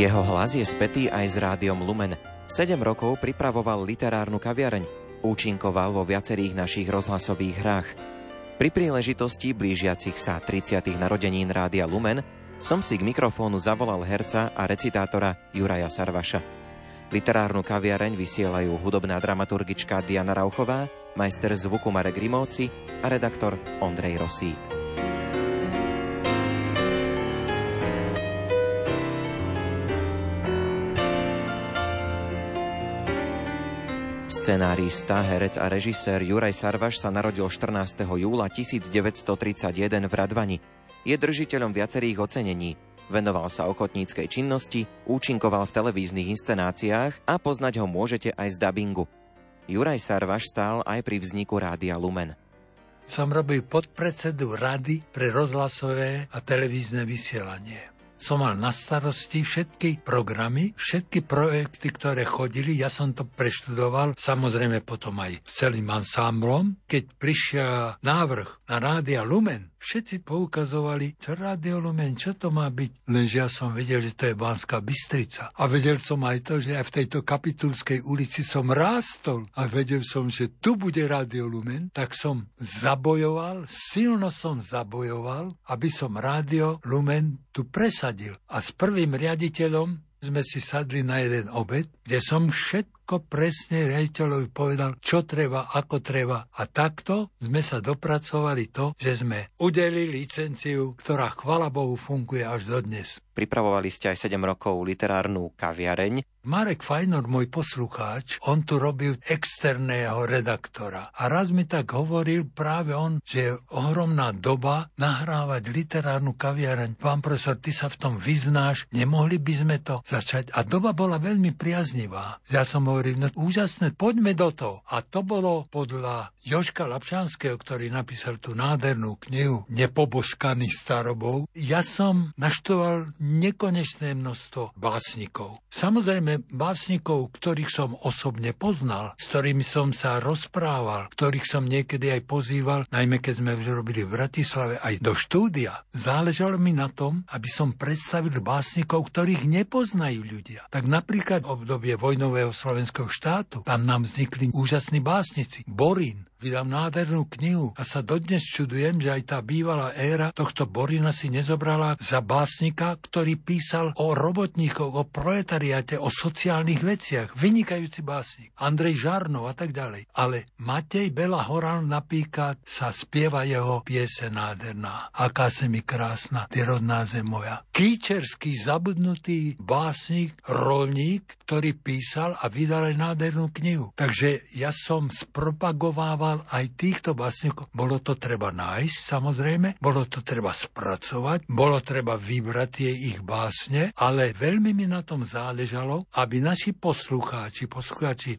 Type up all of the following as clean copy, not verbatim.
Jeho hlas je spätý aj s Rádiom Lumen. 7 rokov pripravoval literárnu kaviareň, účinkoval vo viacerých našich rozhlasových hrách. Pri príležitosti blížiacich sa 30. narodenín Rádia Lumen som si k mikrofónu zavolal herca a recitátora Juraja Sarvaša. Literárnu kaviareň vysielajú hudobná dramaturgička Diana Rauchová, majster zvuku Marek Grímovci a redaktor Ondrej Rosík. Scenárista, herec a režisér Juraj Sarvaš sa narodil 14. júla 1931 v Radvani. Je držiteľom viacerých ocenení. Venoval sa ochotníckej činnosti, účinkoval v televíznych inscenáciách a poznať ho môžete aj z dabingu. Juraj Sarvaš stál aj pri vzniku Rádia Lumen. Som robil podpredsedu Rady pre rozhlasové a televízne vysielanie. Som mal na starosti všetky programy, všetky projekty, ktoré chodili. Ja som to preštudoval, samozrejme potom aj celým ansámblom. Keď prišiel návrh na Rádio Lumen, všetci poukazovali, čo Rádio Lumen, čo to má byť. Lenže ja som vedel, že to je Banská Bystrica. A vedel som aj to, že aj v tejto Kapitulskej ulici som rástol. A vedel som, že tu bude Rádio Lumen, tak som zabojoval, silno som zabojoval, aby som Rádio Lumen tu presadil. A s prvým riaditeľom sme si sadli na jeden obed, kde som všetko presne riaditeľovi povedal, čo treba, ako treba. A takto sme sa dopracovali to, že sme udelili licenciu, ktorá, chvala Bohu, funguje až dodnes. Pripravovali ste aj 7 rokov literárnu kaviareň. Marek Fajnor, môj poslucháč, on tu robil externého redaktora. A raz mi tak hovoril práve on, že je ohromná doba nahrávať literárnu kaviareň. Pán profesor, ty sa v tom vyznáš, nemohli by sme to začať. A doba bola veľmi priaznivá. Ja som hovoril, no úžasné, poďme do toho. A to bolo podľa Joška Lapčanského, ktorý napísal tú nádhernú knihu Nepoboskaných starobov. Ja som naštoval nekonečné množstvo básnikov. Samozrejme básnikov, ktorých som osobne poznal, s ktorými som sa rozprával, ktorých som niekedy aj pozýval, najmä keď sme robili v Bratislave aj do štúdia. Záležalo mi na tom, aby som predstavil básnikov, ktorých nepoznajú ľudia. Tak napríklad v obdobie vojnového slovenského štátu, tam nám vznikli úžasní básnici. Borín vydal nádhernú knihu a sa dodnes čudujem, že aj tá bývalá éra tohto Borina si nezobrala za básnika, ktorý písal o robotníkoch, o proletariate, o sociálnych veciach. Vynikajúci básnik. Andrej Žarno a tak ďalej. Ale Matej Bela Horal napríklad sa spieva jeho piese nádherná. Aká se mi krásna, ty rodná zem moja. Kíčerský, zabudnutý básnik, rolník, ktorý písal a vydal aj nádhernú knihu. Takže ja som spropagoval aj týchto básnikov. Bolo to treba nájsť, samozrejme, bolo to treba spracovať, bolo treba vybrať tie ich básne, ale veľmi mi na tom záležalo, aby naši poslucháči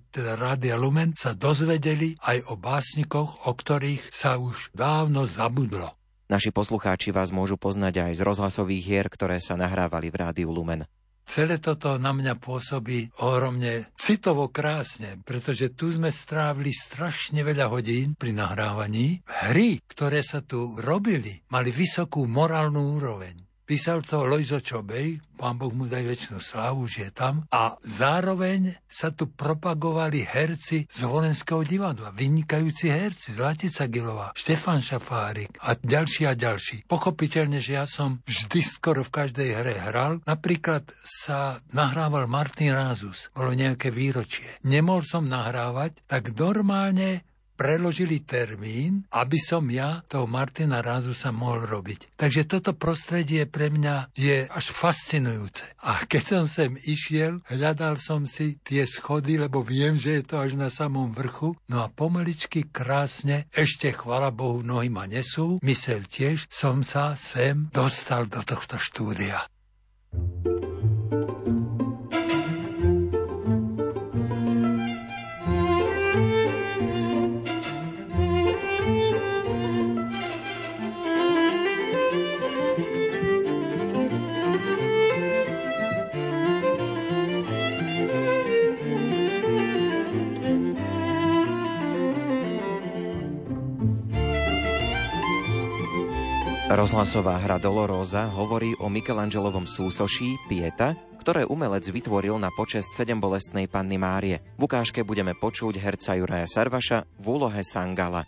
teda Rádia Lumen, sa dozvedeli aj o básnikoch, o ktorých sa už dávno zabudlo. Naši poslucháči vás môžu poznať aj z rozhlasových hier, ktoré sa nahrávali v Rádiu Lumen. Celé toto na mňa pôsobí ohromne citovo krásne, pretože tu sme strávili strašne veľa hodín pri nahrávaní. Hry, ktoré sa tu robili, mali vysokú morálnu úroveň. Písal to Lojzo Čobej, Pán Boh mu daj večnú slávu, že je tam. A zároveň sa tu propagovali herci z Vojenského divadla, vynikajúci herci, Zlatica Gilová, Štefan Šafárik a ďalší. Pochopiteľne, že ja som vždy skoro v každej hre hral. Napríklad sa nahrával Martin Rázus, bolo nejaké výročie. Nemohol som nahrávať, tak normálne preložili termín, aby som ja toho Martina Rázusa mohol robiť. Takže toto prostredie pre mňa je až fascinujúce. A keď som sem išiel, hľadal som si tie schody, lebo viem, že je to až na samom vrchu. No a pomaličky, krásne, ešte chvala Bohu, nohy ma nesú, mysel tiež, som sa sem dostal do tohto štúdia. Rozhlasová hra Doloróza hovorí o Michelangelovom súsoší Pieta, ktoré umelec vytvoril na počesť sedembolestnej Panny Márie. V ukážke budeme počuť herca Juraja Sarvaša v úlohe Sangala.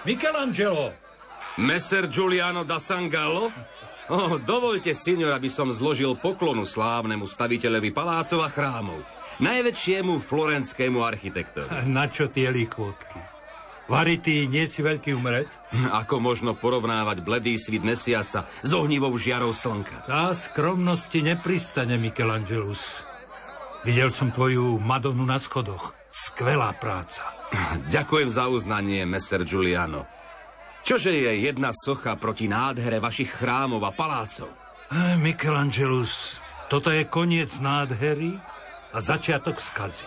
Michelangelo! Messer Giuliano da Sangallo? Dovoľte, signor, aby som zložil poklonu slávnemu staviteľovi palácov a chrámov. Najväčšiemu florenskému architektovi. Načo tie líkvotky? Vary, ty nie si veľký umrec? Ako možno porovnávať bledý svit mesiaca s ohnivou žiarou slnka? Tá skromnosti nepristane, Michelangelus. Videl som tvoju Madonu na schodoch. Skvelá práca. Ďakujem za uznanie, messer Giuliano. Čože je jedna socha proti nádhere vašich chrámov a palácov? Michelangelus, toto je koniec nádhery a začiatok skazy.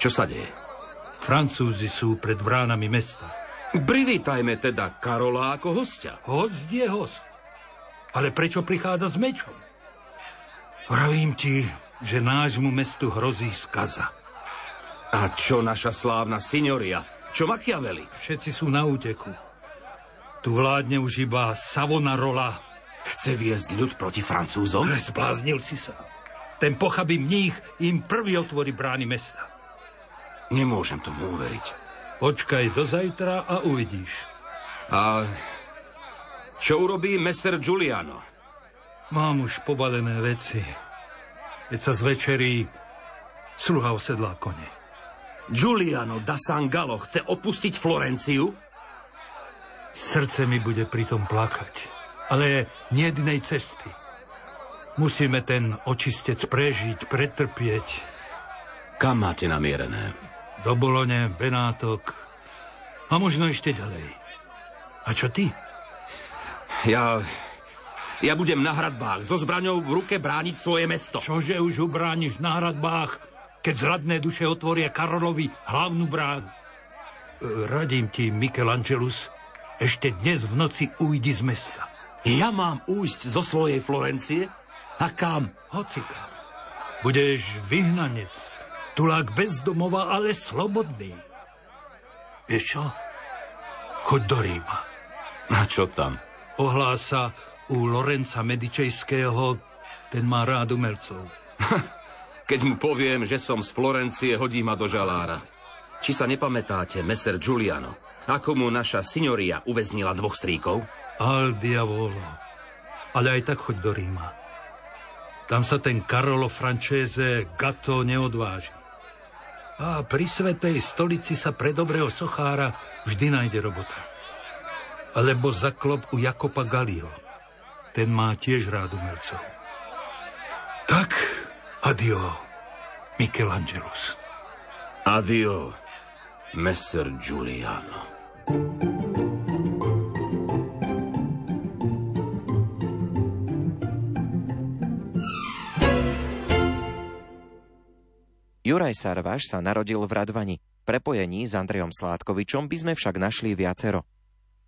Čo sa deje? Francúzi sú pred bránami mesta. Privítajme teda Karola ako hostia. Host je host. Ale prečo prichádza s mečom? Hovorím ti, že nášmu mestu hrozí skaza. A čo naša slávna signoria? Čo Machiavelli? Všetci sú na úteku. Tu vládne už iba Savonarola. Chce viesť ľud proti Francúzom? Zbláznil si sa. Ten pochabý mních im prvý otvorí brány mesta. Nemôžem tomu uveriť. Počkaj do zajtra a uvidíš. A čo urobí messer Giuliano? Mám už pobalené veci. Keď sa zvečerí, sluha osedlá kone. Giuliano da Sangallo chce opustiť Florenciu? Srdce mi bude pritom plakať, ale nie jednej cesty. Musíme ten očistec prežiť, pretrpieť. Kam máte namierené? Do Bolone, Benátok a možno ešte ďalej. A čo ty? Ja budem na hradbách so zbraňou v ruke brániť svoje mesto. Čože už ubrániš na hradbách, keď zradné duše otvoria Karolovi hlavnú bránu? Radím ti, Michelangelus, ešte dnes v noci ujdi z mesta. Ja mám újsť zo svojej Florencie? A kam? Hocikam. Budeš vyhnanec, tulák bez domova, ale slobodný. Vieš čo? Choď do Ríma. A čo tam? Ohlása u Lorenca Medičejského, ten má rád umelcov. Keď mu poviem, že som z Florencie, hodí ma do žalára. Či sa nepamätáte, messer Giuliano, ako mu naša signoria uväznila dvoch stríkov? Al diavolo. Ale aj tak choď do Ríma. Tam sa ten Karolo Francese Gatto neodváži. A pri svätej stolici sa pre dobrého sochára vždy nájde robota. Alebo zaklop u Jakopa Galio. Ten má tiež rád umelcov. Tak... Adio, Michelangelus. Adio, messer Giuliano. Juraj Sarvaš sa narodil v Radvani. Prepojení s Andrejom Sládkovičom by sme však našli viacero.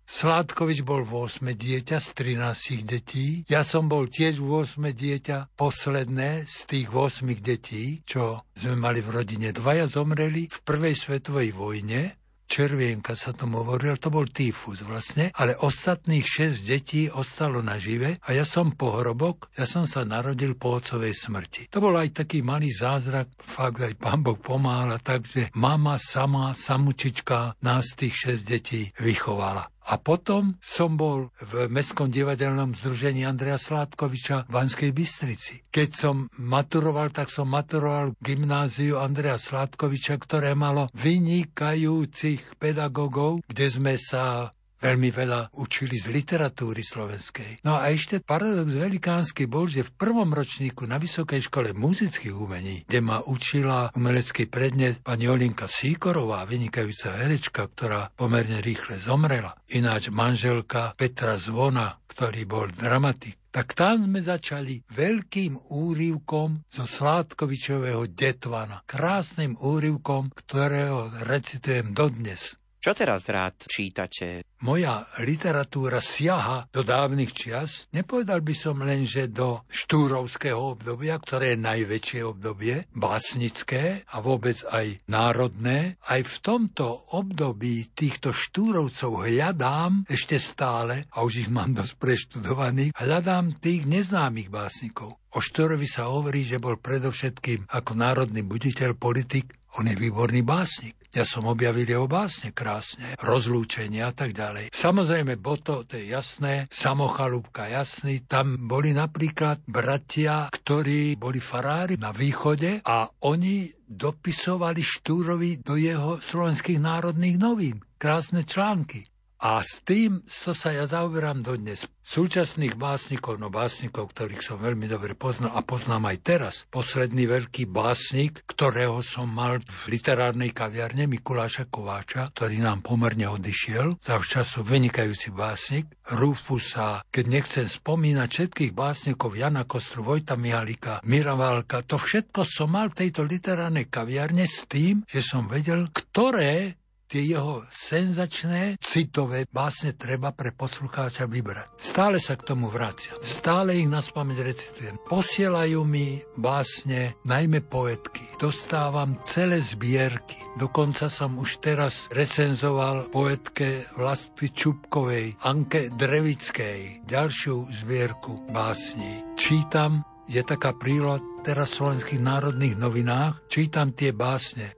Sládkovič bol 8. dieťa z 13 detí. Ja som bol tiež 8. dieťa, posledné z tých 8 detí, čo sme mali v rodine. Dvaja zomreli v prvej svetovej vojne. Červienka sa tomu hovoril, to bol týfus vlastne, ale ostatných 6 detí ostalo nažive a ja som pohrobok, ja som sa narodil po otcovej smrti. To bol aj taký malý zázrak, fakt aj Pán Boh pomáhala, takže mama sama, samučička, nás tých 6 detí vychovala. A potom som bol v Mestskom divadelnom združení Andreja Sládkoviča v Banskej Bystrici. Keď som maturoval, tak som maturoval gymnáziu Andreja Sládkoviča, ktoré malo vynikajúcich pedagógov, kde sme sa veľmi veľa učili z literatúry slovenskej. No a ešte paradox velikánsky bol, že v prvom ročníku na Vysokej škole muzických umení, kde ma učila umelecký predmet pani Olinka Síkorová, vynikajúca herečka, ktorá pomerne rýchle zomrela, ináč manželka Petra Zvona, ktorý bol dramatik, tak tam sme začali veľkým úryvkom zo Sládkovičového Detvana. Krásnym úryvkom, ktorého recitujem dodnes. Čo teraz rád čítate? Moja literatúra siaha do dávnych čias. Nepovedal by som len, že do štúrovského obdobia, ktoré je najväčšie obdobie, básnické a vôbec aj národné. Aj v tomto období týchto štúrovcov hľadám ešte stále, a už ich mám dosť preštudovaných, hľadám tých neznámych básnikov. O Štúrovi sa hovorí, že bol predovšetkým ako národný buditeľ, politik, on je výborný básnik. Ja som objavil jeho básne krásne, rozlúčenia a tak ďalej. Samozrejme, Boto, to je jasné, Samochalúbka, jasný. Tam boli napríklad bratia, ktorí boli farári na východe a oni dopisovali Štúrovi do jeho slovenských národných novín. Krásne články. A s tým, čo sa ja zaoberám dodnes, súčasných básnikov, no básnikov, ktorých som veľmi dobre poznal a poznám aj teraz. Posledný veľký básnik, ktorého som mal v literárnej kaviarne, Mikuláša Kováča, ktorý nám pomerne odišiel, zavčasu vynikajúci básnik, Rufusa, keď nechcem spomínať všetkých básnikov, Jana Kostru, Vojta Mihalika, Mira Válka, to všetko som mal v tejto literárnej kaviarne s tým, že som vedel, ktoré tie jeho senzačné, citové básne treba pre poslucháča vybrať. Stále sa k tomu vraciam. Stále ich naspamäť recitujem. Posielajú mi básne, najmä poetky. Dostávam celé zbierky. Dokonca som už teraz recenzoval poetke Vlasty Čupkovej, Anke Drevickej, ďalšiu zbierku básní. Čítam, je taká príloha teraz v Slovenských národných novinách, čítam tie básne.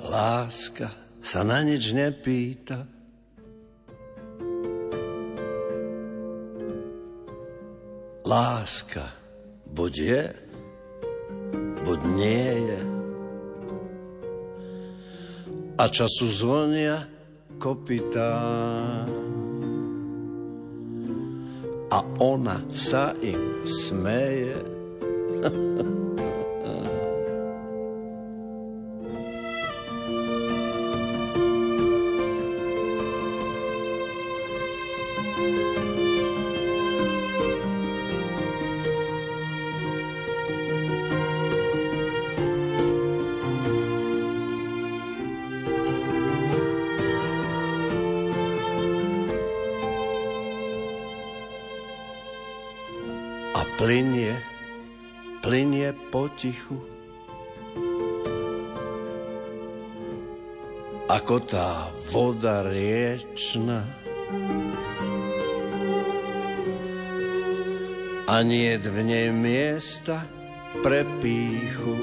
Láska sa na nič nepýta. Láska buď je, buď nie je. A času zvonia kopytá. A ona sa im smeje. Plynie potichu, ako tá voda riečna. A niet v nej miesta pre pýchu,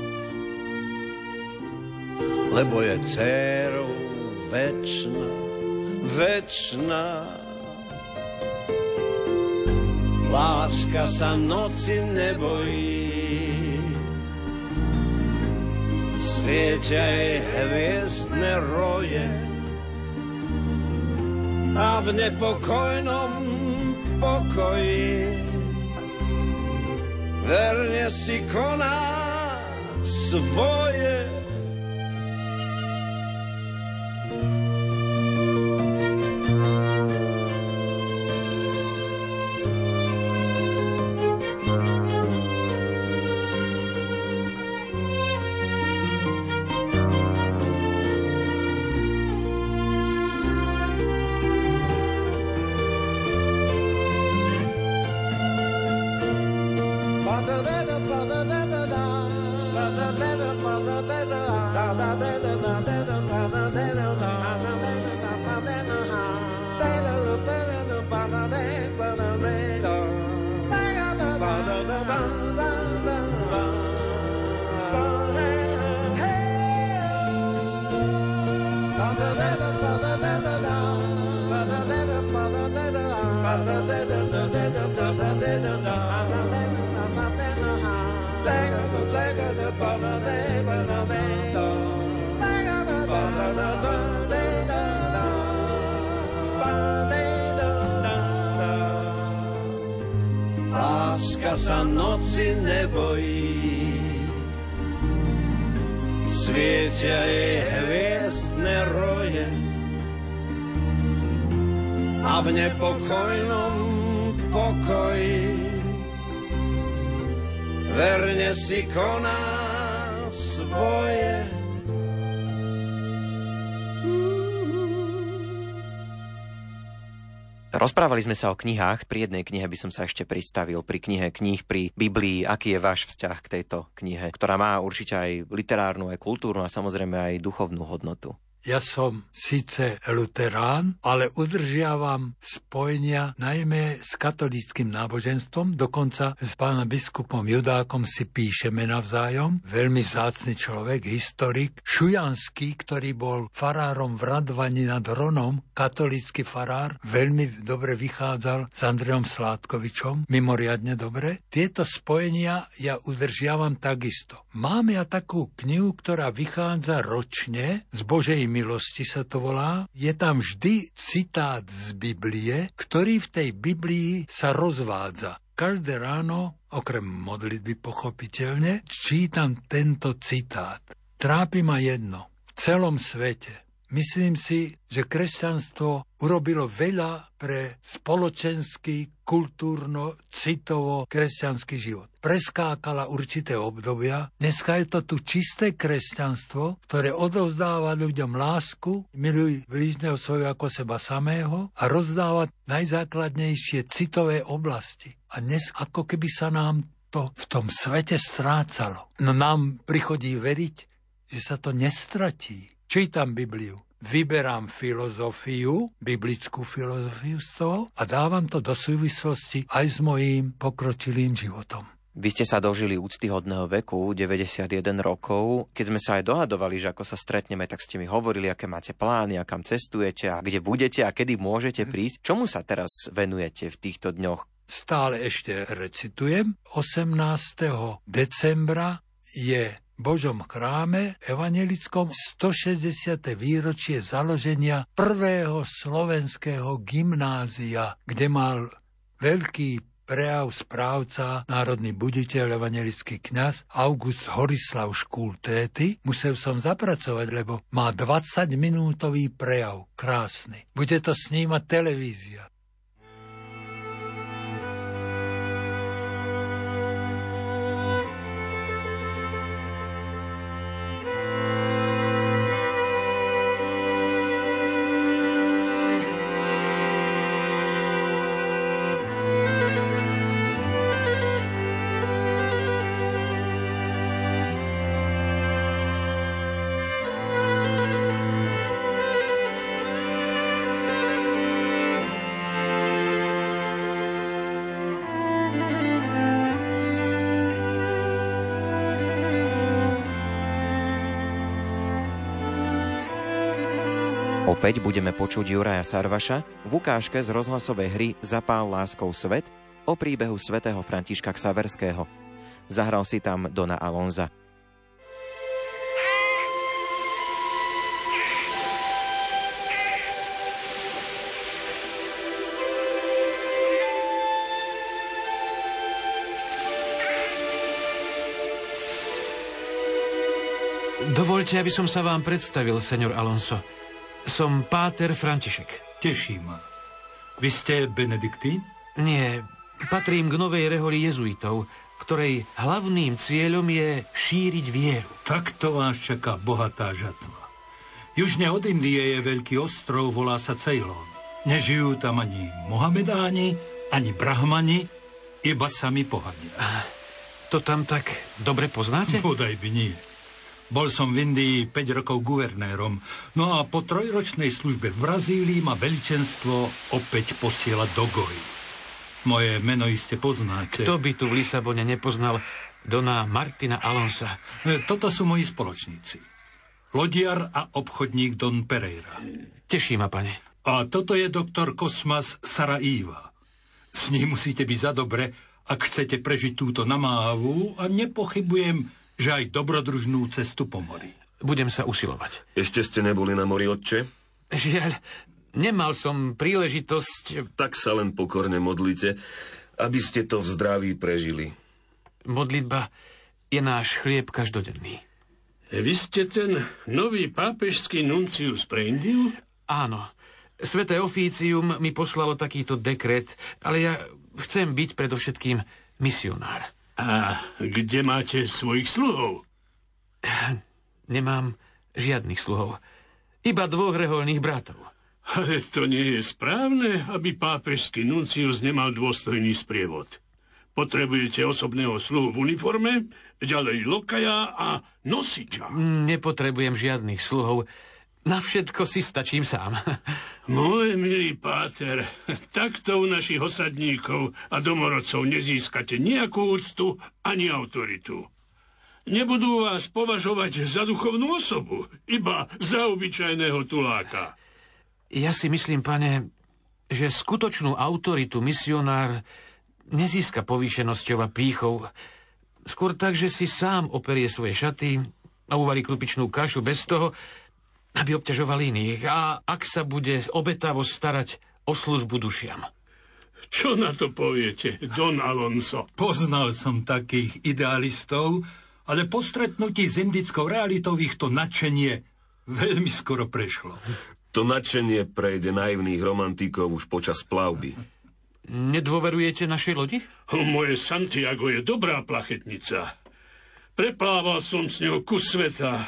lebo je dcérou večná, večná. Láska sa noci nebojí, svietia jej hviezdne roje a v nepokojnom pokoji verne si koná svoje. Láska sa noci nebojí, svietia jej hviezdne roje a v nepokojnom pokoji verne si koná svoje. Rozprávali sme sa o knihách. Pri jednej knihe by som sa ešte pristavil, pri knihe kníh, pri Biblii. Aký je váš vzťah k tejto knihe, ktorá má určite aj literárnu, aj kultúrnu a samozrejme aj duchovnú hodnotu? Ja som síce luterán, ale udržiavam spojenia najmä s katolíckym náboženstvom, dokonca s pánom biskupom Judákom si píšeme navzájom. Veľmi vzácny človek, historik, Šujanský, ktorý bol farárom v Radvani nad Hronom, katolícky farár, veľmi dobre vychádzal s Andrejom Sládkovičom, mimoriadne dobre. Tieto spojenia ja udržiavam takisto. Mám ja takú knihu, ktorá vychádza ročne, z Božej milosti sa to volá. Je tam vždy citát z Biblie, ktorý v tej Biblii sa rozvádza. Každé ráno, okrem modlitby pochopiteľne, čítam tento citát. Trápi ma jedno. V celom svete. Myslím si, že kresťanstvo urobilo veľa pre spoločenský, kultúrno, citovo kresťanský život. Preskákala určité obdobia. Dneska je to tu čisté kresťanstvo, ktoré odovzdáva ľuďom lásku, miluj blížneho svojho ako seba samého a rozdáva najzákladnejšie citové oblasti. A dnes ako keby sa nám to v tom svete strácalo. No nám prichodí veriť, že sa to nestratí. Čítam Bibliu, vyberám filozofiu, biblickú filozofiu z toho a dávam to do súvislosti aj s mojím pokročilým životom. Vy ste sa dožili úctyhodného veku, 91 rokov. Keď sme sa aj dohadovali, že ako sa stretneme, tak ste mi hovorili, aké máte plány a kam cestujete a kde budete a kedy môžete prísť. Čomu sa teraz venujete v týchto dňoch? Stále ešte recitujem. 18. decembra je v Božom chráme evanjelickom 160. výročie založenia prvého slovenského gymnázia, kde mal veľký prejav správca, národný buditeľ, evanjelický kňaz August Horislav Škultéty. Musel som zapracovať, lebo má 20-minútový prejav, krásny. Bude to snímať televízia. Opäť budeme počuť Juraja Sarvaša v ukážke z rozhlasovej hry Zapál láskou svet o príbehu svätého Františka Ksaverského. Zahral si tam Dona Alonza. Dovoľte, aby som sa vám predstavil, señor Alonso. Som páter František. Teší ma. Vy ste benediktín? Nie, patrím k novej reholi jezuitov, ktorej hlavným cieľom je šíriť vieru. Takto vás čaká bohatá žatva. Južne od Indie je veľký ostrov, volá sa Ceylon. Nežijú tam ani mohamedáni, ani brahmani, iba sami pohania. To tam tak dobre poznáte? Bodaj by nie. Bol som v Indii 5 rokov guvernérom, no a po trojročnej službe v Brazílii ma veličenstvo opäť posiela do Goji. Moje meno iste poznáte. Kto by tu v Lisabone nepoznal Dona Martina Alonsa? Toto sú moji spoločníci. Lodiar a obchodník Don Pereira. Teší ma, pane. A toto je doktor Kosmas Saraiva. S ním musíte byť za dobre, ak chcete prežiť túto namáhavu a nepochybujem, že aj dobrodružnú cestu po mori. Budem sa usilovať. Ešte ste neboli na mori, otče? Žiaľ, nemal som príležitosť. Tak sa len pokorne modlite aby ste to v zdraví prežili. Modlitba je náš chlieb každodenný. Vy ste ten nový pápežský nuncius pre Indiu? Áno. Sveté ofícium mi poslalo takýto dekret, ale ja chcem byť predovšetkým misionár. A kde máte svojich sluhov? Nemám žiadnych sluhov. Iba dvoch reholných bratov. Ale to nie je správne, aby pápežský nuncius nemal dôstojný sprievod. Potrebujete osobného sluhu v uniforme, ďalej lokaja a nosiča. Nepotrebujem žiadnych sluhov. Na všetko si stačím sám. Môj milý páter, takto u našich osadníkov a domorodcov nezískate nejakú úctu ani autoritu. Nebudú vás považovať za duchovnú osobu, iba za obyčajného tuláka. Ja si myslím, pane, že skutočnú autoritu misionár nezíska povýšenosťou a pýchou. Skôr tak, že si sám operie svoje šaty a uvarí krupičnú kašu bez toho, aby obťažoval iných, a ak sa bude obetavo starať o službu dušiam. Čo na to poviete, Don Alonso? Poznal som takých idealistov, ale po stretnutí s indickou realitou ich to nadšenie veľmi skoro prešlo. To nadšenie prejde naivných romantikov už počas plavby. Nedôverujete našej lodi? Moje Santiago je dobrá plachetnica. Preplával som s ňou kus sveta,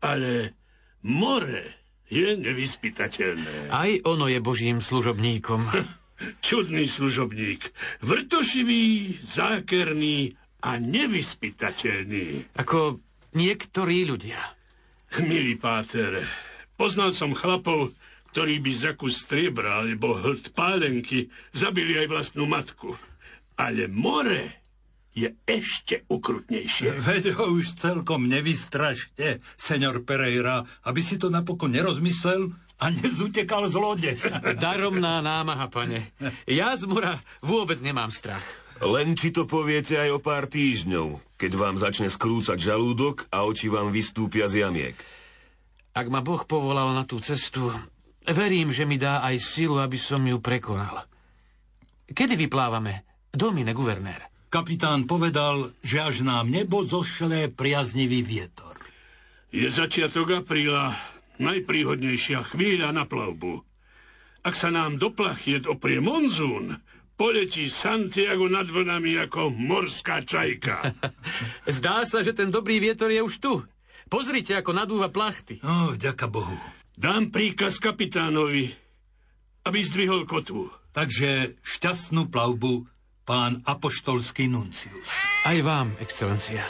ale... more je nevyspytateľné. Aj ono je Božím služobníkom. Čudný služobník. Vrtošivý, zákerný a nevyspytateľný. Ako niektorí ľudia. Milý páter, poznal som chlapov, ktorí by za kus striebra alebo hlt pálenky zabili aj vlastnú matku. Ale more... je ešte ukrutnejšie. Veď ho už celkom nevystrašte, señor Pereira, aby si to napokon nerozmyslel a nezutekal z lode. Daromná námaha, pane. Ja z mora vôbec nemám strach. Len či to poviete aj o pár týždňov, keď vám začne skrúcať žalúdok a oči vám vystúpia z jamiek. Ak ma Boh povolal na tú cestu, verím, že mi dá aj silu, aby som ju prekonal. Kedy vyplávame, domine guvernér? Kapitán povedal, že až nám nebo zošle priaznivý vietor. Je začiatok apríla, najpríhodnejšia chvíľa na plavbu. Ak sa nám do plachiet oprie monzún, poletí Santiago nad vlnami ako morská čajka. Zdá sa, že ten dobrý vietor je už tu. Pozrite, ako nadúva plachty. No, vďaka Bohu. Dám príkaz kapitánovi, aby zdvihol kotvu. Takže šťastnú plavbu, pán apoštolský nuncius. Aj vám, excelencia.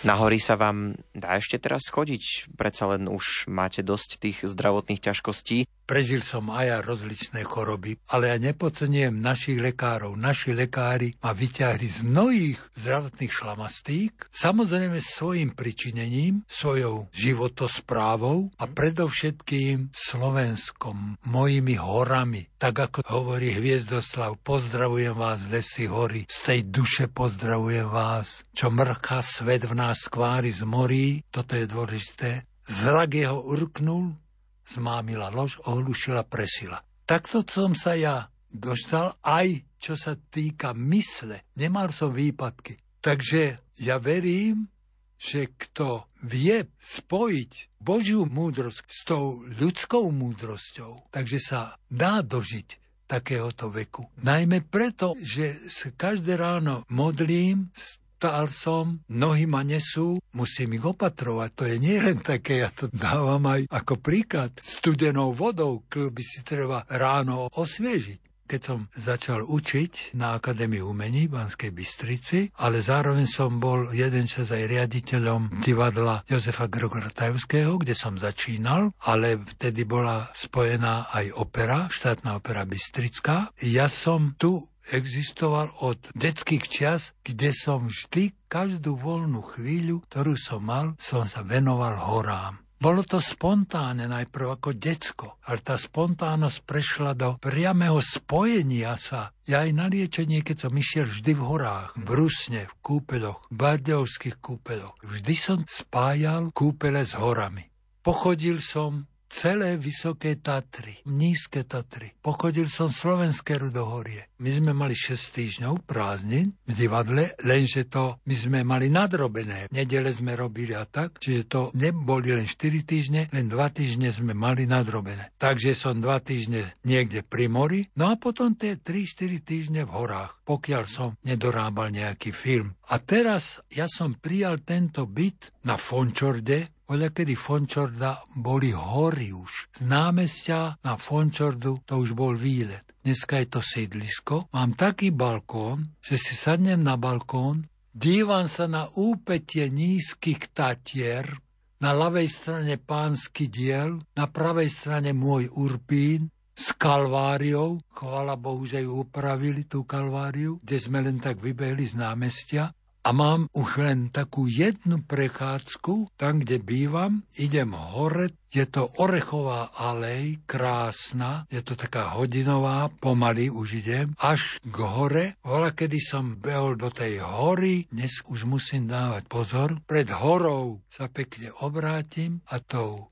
Na hory sa vám dá ešte teraz chodiť? Predsa len už máte dosť tých zdravotných ťažkostí. Prežil som aj rozličné choroby, ale ja nepodceňujem našich lekárov. Naši lekári ma vyťahli z mnohých zdravotných šlamastík, samozrejme svojim pričinením, svojou životosprávou a predovšetkým Slovenskom, mojimi horami. Tak ako hovorí Hviezdoslav, pozdravujem vás, lesy, hory, z tej duše pozdravujem vás, čo mrká svet v nás a skvári z morí, toto je dôležité, zrak jeho urknul, zmámila lož, ohlušila, presila. Takto som sa ja dostal aj čo sa týka mysle. Nemal som výpadky. Takže ja verím, že kto vie spojiť Božiu múdrosť s tou ľudskou múdrosťou, takže sa dá dožiť takéhoto veku. Najmä preto, že každé ráno modlím, stál som, nohy ma nesú, musím ich opatrovať. To je nie len také, ja to dávam aj ako príklad. Studenou vodou kľby si treba ráno osviežiť. Keď som začal učiť na Akadémii umení v Banskej Bystrici, ale zároveň som bol jeden čas aj riaditeľom divadla Jozefa Grgoratajovského, kde som začínal, ale vtedy bola spojená aj opera, štátna opera Bystrická. Ja som tu existoval od detských čias, kde som vždy, každú voľnú chvíľu, ktorú som mal, som sa venoval horám. Bolo to spontánne najprv ako decko, ale tá spontánnosť prešla do priamého spojenia sa. Ja aj na liečenie, keď som išiel vždy v horách, v Brusne, v kúpeľoch, v bardejovských kúpeľoch, vždy som spájal kúpele s horami. Pochodil som celé Vysoké Tatry, Nízke Tatry. Pochodil som Slovenské rudohorie. My sme mali 6 týždňov prázdnin v divadle, lenže to my sme mali nadrobené. Nedele sme robili a tak, čiže to neboli len 4 týždne, len 2 týždne sme mali nadrobené. Takže som 2 týždne niekde pri mori, no a potom tie 3-4 týždne v horách, pokiaľ som nedorábal nejaký film. A teraz ja som prijal tento byt na Fončorde. Odakedy Fončorda boli hory už. Z námestia na Fončordu to už bol výlet. Dneska je to sídlisko. Mám taký balkón, že si sadnem na balkón, dívam sa na úpetie Nízkych Tatier, na ľavej strane Pánsky diel, na pravej strane môj Urpín, s Kalváriou, chvála Bohu, že ju upravili, tú Kalváriu, kde sme len tak vybehli z námestia. A mám už len takú jednu prechádzku, tam, kde bývam, idem hore, je to Orechová alej, krásna, je to taká hodinová, pomaly už idem, až k hore. Kedy som behol do tej hory, dnes už musím dávať pozor, pred horou sa pekne obrátim a tou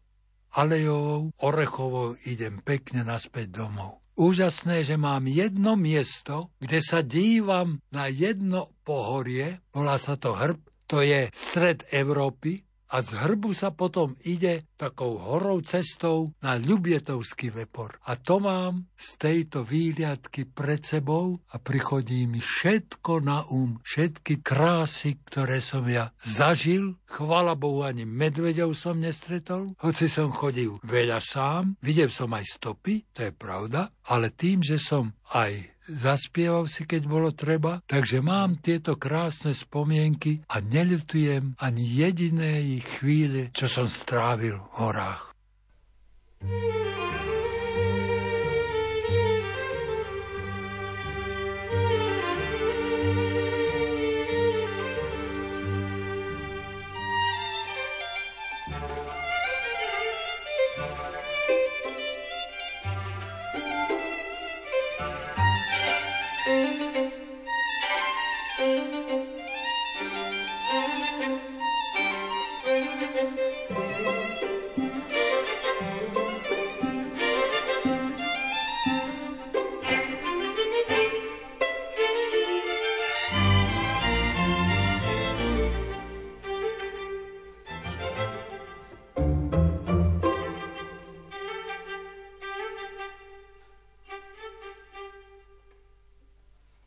alejovou, Orechovou idem pekne naspäť domov. Úžasné, že mám jedno miesto, kde sa dívam na jedno pohorie, volá sa to hrb, to je stred Európy a z hrbu sa potom ide takou horou cestou na Ľubietovský Vepor. A to mám z tejto výliadky pred sebou a prichodí mi všetko na um, všetky krásy, ktoré som ja zažil. Chvála Bohu, ani medveďov som nestretol, hoci som chodil veľa sám, videl som aj stopy, to je pravda, ale tým, že som aj zaspieval si, keď bolo treba, takže mám tieto krásne spomienky a neľutujem ani jedinej chvíle, čo som strávil v horách.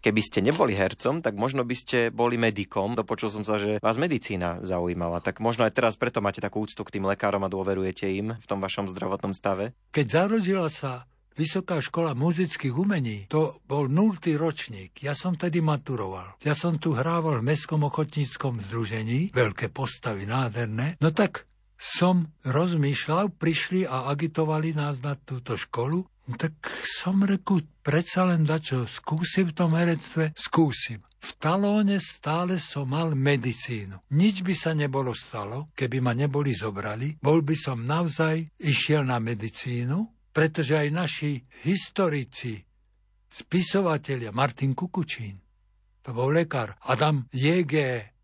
Keby ste neboli hercom, tak možno by ste boli medikom. Dopočul som sa, že vás medicína zaujímala. Tak možno aj teraz preto máte takú úctu k tým lekárom a dôverujete im v tom vašom zdravotnom stave. Keď zarodila sa Vysoká škola muzických umení, to bol 0. ročník. Ja som tedy maturoval. Ja som tu hrával v Mestskom ochotníckom združení. Veľké postavy, nádherné. No tak som rozmýšľal, prišli a agitovali nás na túto školu. Tak som reku, predsa len dačo, skúsim v tom herectve? Skúsim. V talóne stále som mal medicínu. Nič by sa nebolo stalo, keby ma neboli zobrali. Bol by som naozaj išiel na medicínu, pretože aj naši historici, spisovatelia, Martin Kukučín, to bol lekár, Adam J.G.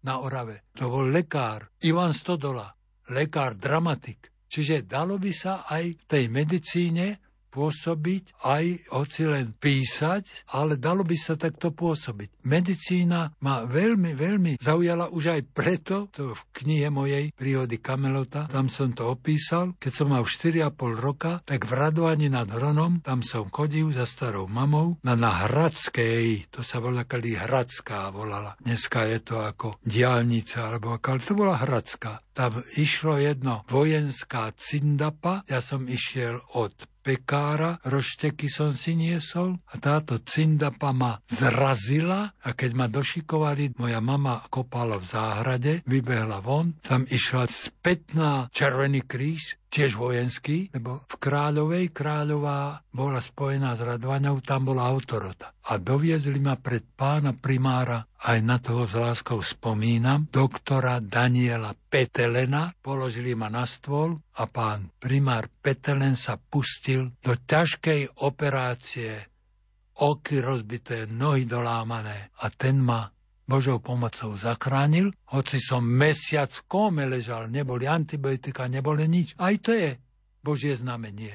na Orave, to bol lekár, Ivan Stodola, lekár, dramatik. Čiže dalo by sa aj v tej medicíne pôsobiť, aj hoci len písať, ale dalo by sa takto pôsobiť. Medicína ma veľmi, veľmi zaujala už aj preto, to v knihe mojej Príhody Kamelota, tam som to opísal, keď som mal 4,5 roka, tak v Radovaní nad Hronom, tam som chodil za starou mamou, na Hradskej, to sa volá, kedy Hradská volala. Dneska je to ako diálnica, alebo ako, ale to bola Hradská. Tam išlo jedno vojenská cindapa, ja som išiel od pekára, rošteky som si niesol a táto cindapa ma zrazila a keď ma došikovali, moja mama kopala v záhrade, vybehla von, tam išla spätná Červený kríž, tiež vojenský, lebo v Kráľovej Kráľová bola spojená s Radvanou, tam bola autorota. A doviezli ma pred pána primára, aj na toho s láskou spomínam, doktora Daniela Petelena, položili ma na stôl a pán primár Petelen sa pustil do ťažkej operácie, oky rozbité, nohy dolámané a ten ma Božou pomocou zachránil, hoci som mesiac v kóme ležal, neboli antibiotika, neboli nič. Aj to je Božie znamenie.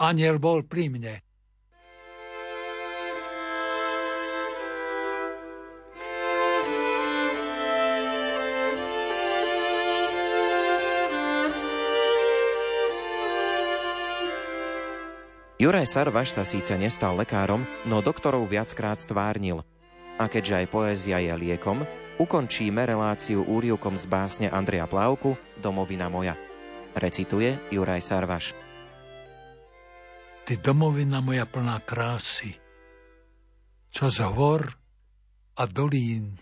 Anjel bol pri mne. Juraj Sarvaš sa síce nestal lekárom, no doktorov viackrát stvárnil. A keďže aj poézia je liekom, ukončíme reláciu úryvkom z básne Andreja Plávku Domovina moja. Recituje Juraj Sarvaš. Ty domovina moja plná krásy, čo z hôr a dolín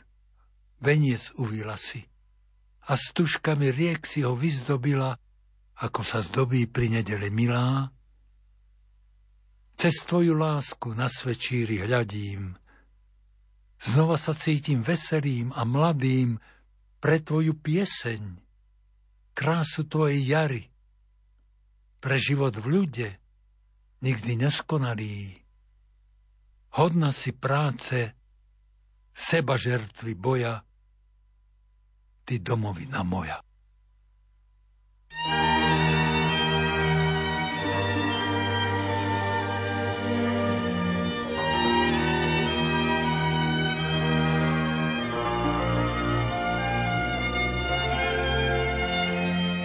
veniec uvila si a s tužkami riek si ho vyzdobila, ako sa zdobí pri nedele milá. Cez tvoju lásku na svečíri hľadím, znova sa cítim veselým a mladým pre tvoju pieseň, krásu tvojej jary, pre život v ľude, nikdy neskonalý. Hodná si práce, seba žertvy boja, ty domovina moja.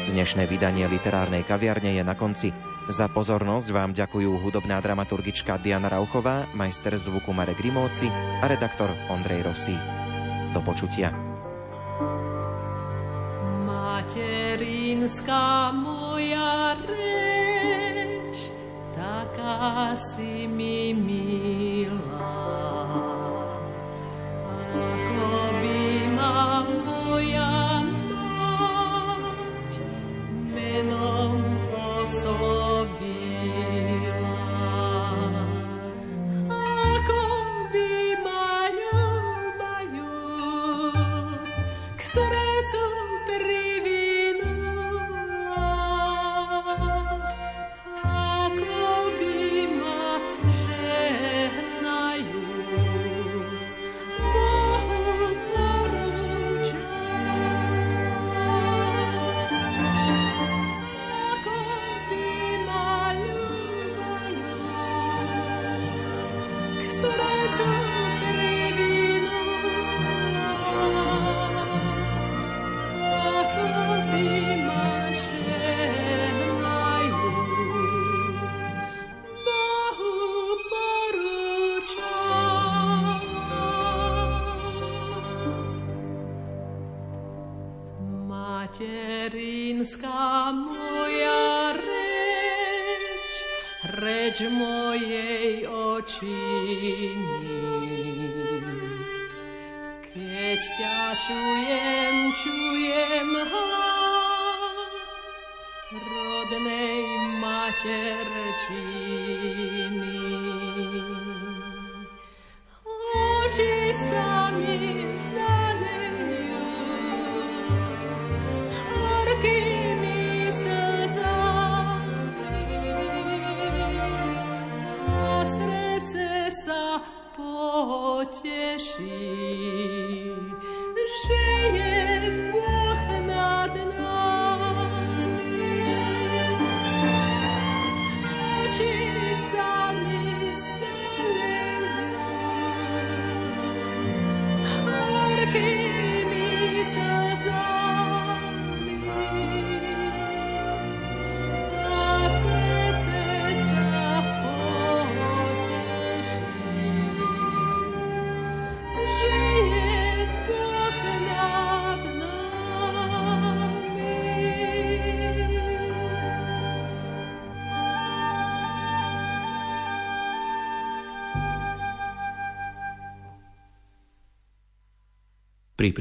Dnešné vydanie literárnej kaviarne je na konci. Za pozornosť vám ďakujú hudobná dramaturgička Diana Rauchová, majster zvuku Marek Grímovci a redaktor Ondrej Rosík. Do počutia. Materinská moja reč, taká si mi milá, ako by ma moja menom oslovila, ako by ma ľúbajúc k srdcu privinula, ako by ma žehnajúc Bohu porúčala. Materinská moja reč, reč mojej očiny. Keď ťa čujem hlas rodnej materčiny. Oči sa mi zalejú, horký srdce sa poteší, že je Boh nad nami. Oči sa mi zalejú, horkými slzami, a srdce sa pri